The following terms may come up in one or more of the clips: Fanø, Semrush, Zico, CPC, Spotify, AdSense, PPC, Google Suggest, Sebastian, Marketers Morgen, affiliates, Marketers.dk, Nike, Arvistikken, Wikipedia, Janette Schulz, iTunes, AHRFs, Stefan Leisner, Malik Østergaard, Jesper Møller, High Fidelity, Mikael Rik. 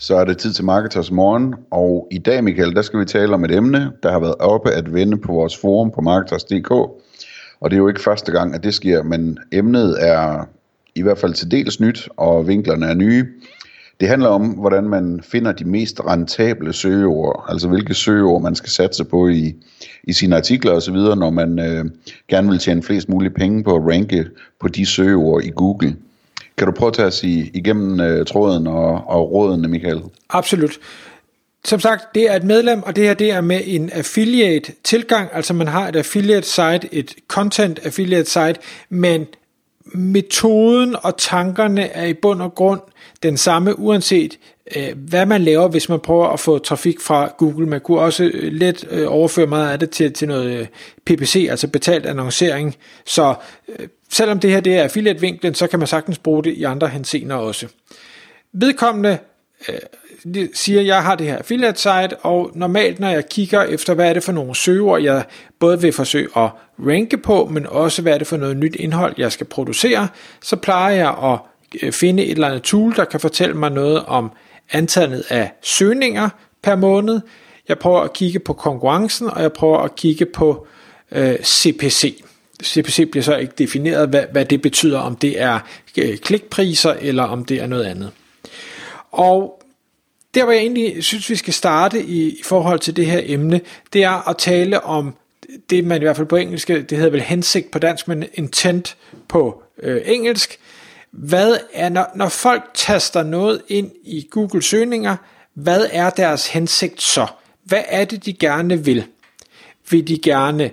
Så er det tid til Marketers Morgen, og i dag, Mikael, der skal vi tale om et emne, der har været oppe at vende på vores forum på Marketers.dk. Og det er jo ikke første gang, at det sker, men emnet er i hvert fald til dels nyt, og vinklerne er nye. Det handler om, hvordan man finder de mest rentable søgeord, altså hvilke søgeord man skal satse på i sine artikler osv., når man gerne vil tjene flest mulige penge på at ranke på de søgeord i Google. Kan du prøve at tage os igennem tråden og rådene, Mikael? Absolut. Som sagt, det er et medlem, og det her det er med en affiliate-tilgang. Altså man har et affiliate-site, et content-affiliate-site, men metoden og tankerne er i bund og grund den samme, uanset hvad man laver, hvis man prøver at få trafik fra Google. Man kunne også let overføre meget af det til noget PPC, altså betalt annoncering. Så selvom det her det er affiliate-vinklen, så kan man sagtens bruge det i andre henseender også. Vedkommende siger, at jeg har det her affiliate-site, og normalt når jeg kigger efter, hvad er det for nogle søgeord, jeg både vil forsøge at ranke på, men også hvad er det for noget nyt indhold, jeg skal producere, så plejer jeg at finde et eller andet tool, der kan fortælle mig noget om antallet af søgninger per måned. Jeg prøver at kigge på konkurrencen, og jeg prøver at kigge på CPC. CPC bliver så ikke defineret, hvad det betyder, om det er klikpriser, eller om det er noget andet. Og der, hvor jeg egentlig synes, vi skal starte i forhold til det her emne, det er at tale om det, man i hvert fald på engelsk, det hedder vel hensigt på dansk, men intent på engelsk. Hvad er, når folk taster noget ind i Google søgninger, hvad er deres hensigt så? Hvad er det, de gerne vil? Vil de gerne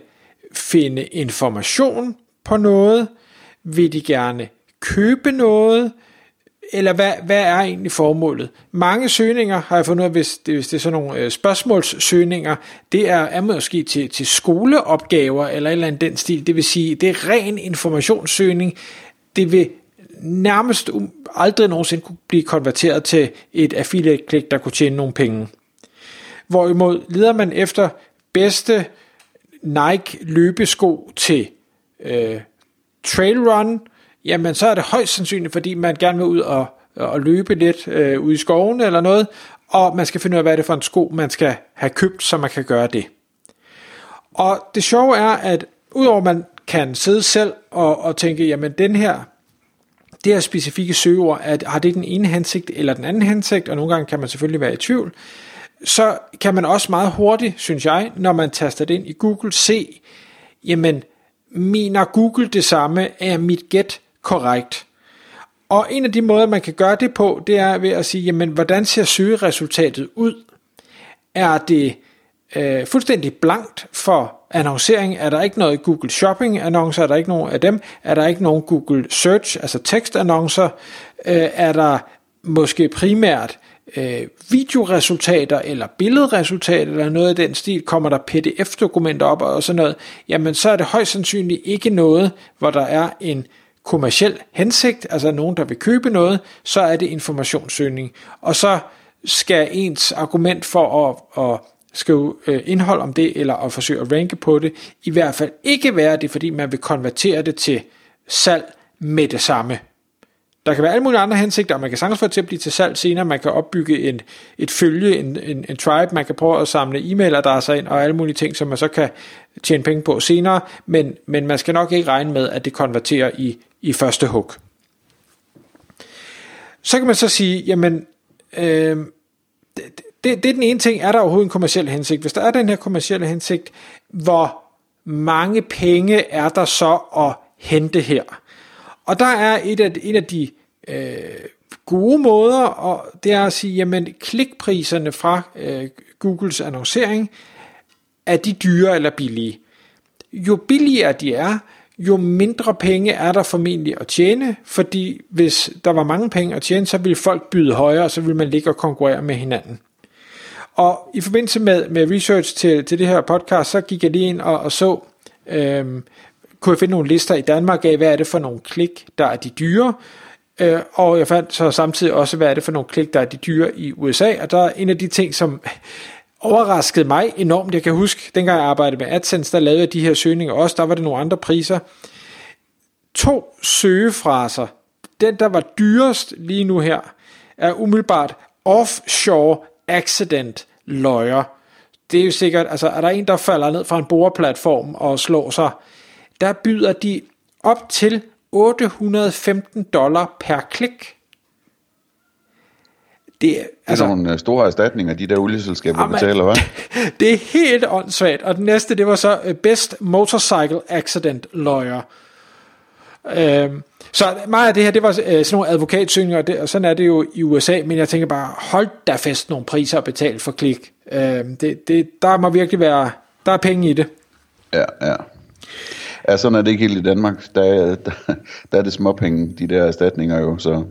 finde information på noget? Vil de gerne købe noget? Eller hvad er egentlig formålet? Mange søgninger, har jeg fundet ud af, hvis det er sådan nogle spørgsmålssøgninger, det er måske til skoleopgaver eller andet den stil. Det vil sige, det er ren informationssøgning. Det vil nærmest aldrig nogensinde kunne blive konverteret til et affiliate-klik, der kunne tjene nogle penge. Hvorimod leder man efter bedste Nike løbesko til trailrun, jamen så er det højst sandsynligt, fordi man gerne vil ud og løbe lidt ude i skoven eller noget, og man skal finde ud af, hvad det er for en sko, man skal have købt, så man kan gøre det. Og det sjove er, at udover man kan sidde selv og tænke, jamen det her specifikke søgeord, har det den ene hensigt eller den anden hensigt, og nogle gange kan man selvfølgelig være i tvivl, så kan man også meget hurtigt, synes jeg, når man taster det ind i Google, se, jamen, mener Google det samme, er mit gæt korrekt? Og en af de måder, man kan gøre det på, det er ved at sige, jamen, hvordan ser søgeresultatet ud? Er det fuldstændig blankt for annoncering? Er der ikke noget Google Shopping-annoncer? Er der ikke nogen af dem? Er der ikke nogen Google Search, altså tekstannoncer? Er der måske primært videoresultater eller billedresultater eller noget af den stil, kommer der pdf-dokumenter op og sådan noget, jamen så er det højst sandsynligt ikke noget, hvor der er en kommerciel hensigt, altså nogen, der vil købe noget, så er det informationssøgning. Og så skal ens argument for at skrive indhold om det, eller at forsøge at ranke på det, i hvert fald ikke være det, fordi man vil konvertere det til salg med det samme. Der kan være alle mulige andre hensigter, og man kan sagtens få til at blive til salg senere, man kan opbygge et følge, en tribe, man kan prøve at samle e-mailadresser ind, og alle mulige ting, som man så kan tjene penge på senere, men man skal nok ikke regne med, at det konverterer i første hug. Så kan man så sige, jamen, det er den ene ting, er der overhovedet en kommerciel hensigt? Hvis der er den her kommercielle hensigt, hvor mange penge er der så at hente her? Og der er en af de gode måder, og det er at sige, jamen klikpriserne fra Googles annoncering, er de dyre eller billige? Jo billigere de er, jo mindre penge er der formentlig at tjene, fordi hvis der var mange penge at tjene, så ville folk byde højere, og så ville man ligge og konkurrere med hinanden. Og i forbindelse med research til det her podcast, så gik jeg lige ind og så, kunne jeg finde nogle lister i Danmark af, hvad er det for nogle klik, der er de dyre. Og jeg fandt så samtidig også, hvad er det for nogle klik, der er de dyre i USA. Og der er en af de ting, som overraskede mig enormt. Jeg kan huske, dengang jeg arbejdede med AdSense, der lavede jeg de her søgninger også. Der var det nogle andre priser. 2 søgefraser. Den, der var dyrest lige nu her, er umiddelbart offshore accident løjer. Det er jo sikkert, altså er der en, der falder ned fra en boreplatform og slår sig, der byder de op til $815 per klik. Det er altså nogle store erstatninger, de der olieselskaber betaler, hvad? Det er helt åndssvagt. Og den næste, det var så best motorcycle accident lawyer. Så meget af det her, det var sådan nogle advokatsøgninger, og sådan er det jo i USA, men jeg tænker bare, hold da fast nogle priser at betale for klik. Der må virkelig være, der er penge i det. Ja. Ja, sådan er det ikke helt i Danmark. Der er det småpenge, de der erstatninger jo, så...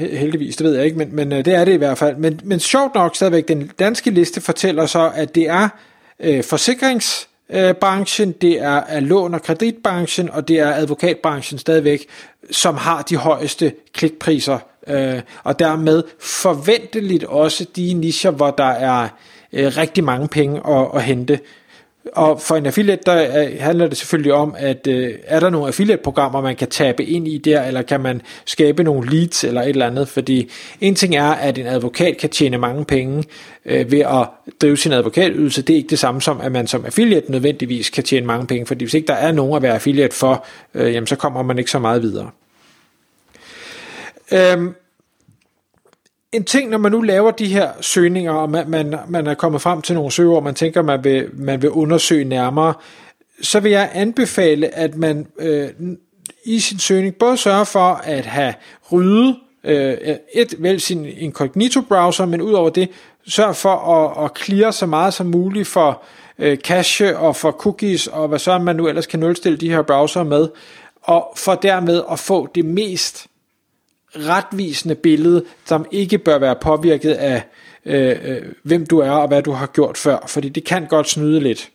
heldigvis, det ved jeg ikke, men det er det i hvert fald. Men sjovt nok stadigvæk, den danske liste fortæller så, at det er forsikringsbranchen, det er lån- og kreditbranchen, og det er advokatbranchen stadigvæk, som har de højeste klikpriser. Og dermed forventeligt også de nicher, hvor der er rigtig mange penge at hente. Og for en affiliate, der handler det selvfølgelig om, at er der nogle affiliate-programmer, man kan tabe ind i der, eller kan man skabe nogle leads eller et eller andet, fordi en ting er, at en advokat kan tjene mange penge ved at drive sin advokatydelse. Det er ikke det samme som, at man som affiliate nødvendigvis kan tjene mange penge, fordi hvis ikke der er nogen at være affiliate for, jamen så kommer man ikke så meget videre. En ting, når man nu laver de her søgninger, og man er kommet frem til nogle søger, og man tænker, man vil undersøge nærmere, så vil jeg anbefale, at man i sin søgning både sørger for at have ryddet sin incognito-browser, men ud over det, sørg for at clear så meget som muligt for cache og for cookies, og hvad så man nu ellers kan nulstille de her browser med, og for dermed at få det mest retvisende billede, som ikke bør være påvirket af hvem du er og hvad du har gjort før, fordi det kan godt snyde lidt.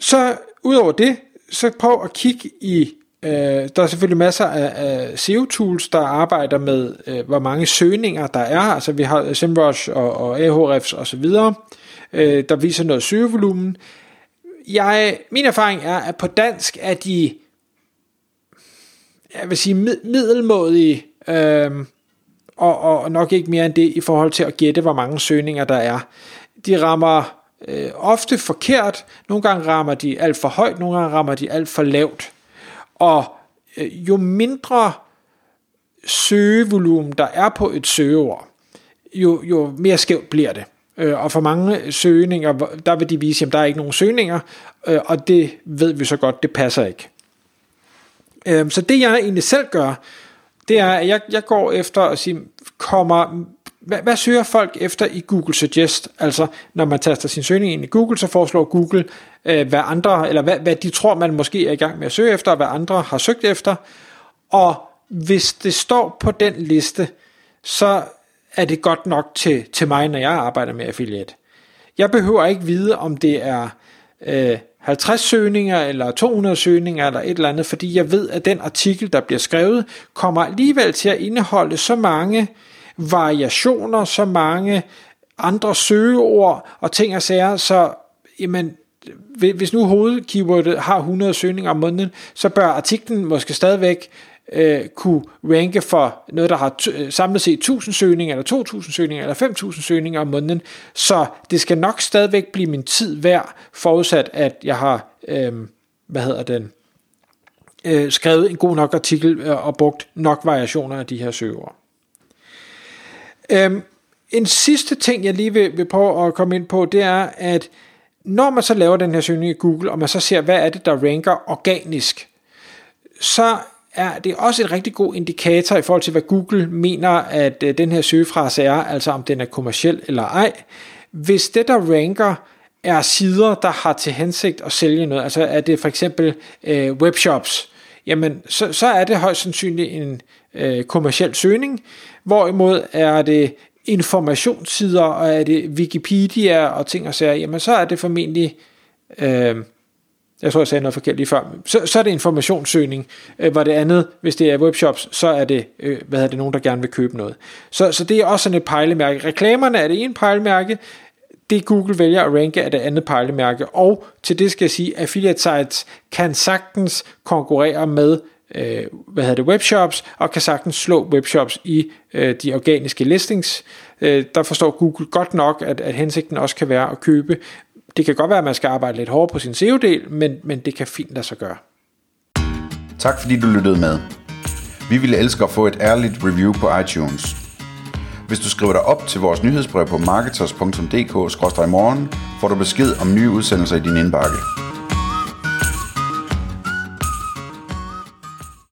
Så udover det, så prøv at kigge i der er selvfølgelig masser af SEO-tools, der arbejder med hvor mange søgninger der er, altså vi har Semrush og AHRFs og så videre, der viser noget søgevolumen. Min erfaring er, at på dansk er de, jeg vil sige, middelmådige, og nok ikke mere end det i forhold til at gætte, hvor mange søgninger der er. De rammer ofte forkert, nogle gange rammer de alt for højt, nogle gange rammer de alt for lavt. Og jo mindre søgevolumen der er på et søgeord, jo mere skævt bliver det. Og for mange søgninger, der vil de vise, at der er ikke nogen søgninger, og det ved vi så godt, det passer ikke. Så det jeg egentlig selv gør, det er, at jeg går efter at sige, hvad søger folk efter i Google Suggest? Altså, når man taster sin søgning ind i Google, så foreslår Google, hvad andre, eller hvad de tror, man måske er i gang med at søge efter, og hvad andre har søgt efter. Og hvis det står på den liste, så er det godt nok til mig, når jeg arbejder med affiliate. Jeg behøver ikke vide, om det er 50 søgninger eller 200 søgninger eller et eller andet, fordi jeg ved, at den artikel, der bliver skrevet, kommer alligevel til at indeholde så mange variationer, så mange andre søgeord og ting og sager, så jamen, hvis nu hovedkeywordet har 100 søgninger om måneden, så bør artiklen måske stadigvæk kunne ranke for noget, der har samlet set 1000 søgninger, eller 2000 søgninger, eller 5000 søgninger om måneden, så det skal nok stadigvæk blive min tid værd, forudsat at jeg har skrevet en god nok artikel og brugt nok variationer af de her søgeord. En sidste ting, jeg lige vil prøve at komme ind på, det er, at når man så laver den her søgning i Google, og man så ser, hvad er det, der ranker organisk, så det er også et rigtig god indikator i forhold til, hvad Google mener, at den her søgefrase er, altså om den er kommerciel eller ej. Hvis det, der ranker, er sider, der har til hensigt at sælge noget, altså er det for eksempel webshops, jamen så er det højst sandsynligt en kommerciel søgning, hvorimod er det informationssider, og er det Wikipedia og ting og sager, jamen så er det formentlig, jeg tror jeg sagde noget forkert lige før, så er det informationssøgning, hvor det andet, hvis det er webshops, så er det, nogen der gerne vil købe noget. Så det er også sådan et pejlemærke. Reklamerne er det ene pejlemærke, det Google vælger at ranke er det andet pejlemærke, og til det skal jeg sige, at affiliate sites kan sagtens konkurrere med webshops, og kan sagtens slå webshops i de organiske listings. Der forstår Google godt nok, at hensigten også kan være at købe. Det kan godt være, at man skal arbejde lidt hårdere på sin SEO-del, men det kan fint lade sig gøre. Tak fordi du lyttede med. Vi ville elske at få et ærligt review på iTunes. Hvis du skriver dig op til vores nyhedsbrev på marketers.dk/morgen, får du besked om nye udsendelser i din indbakke.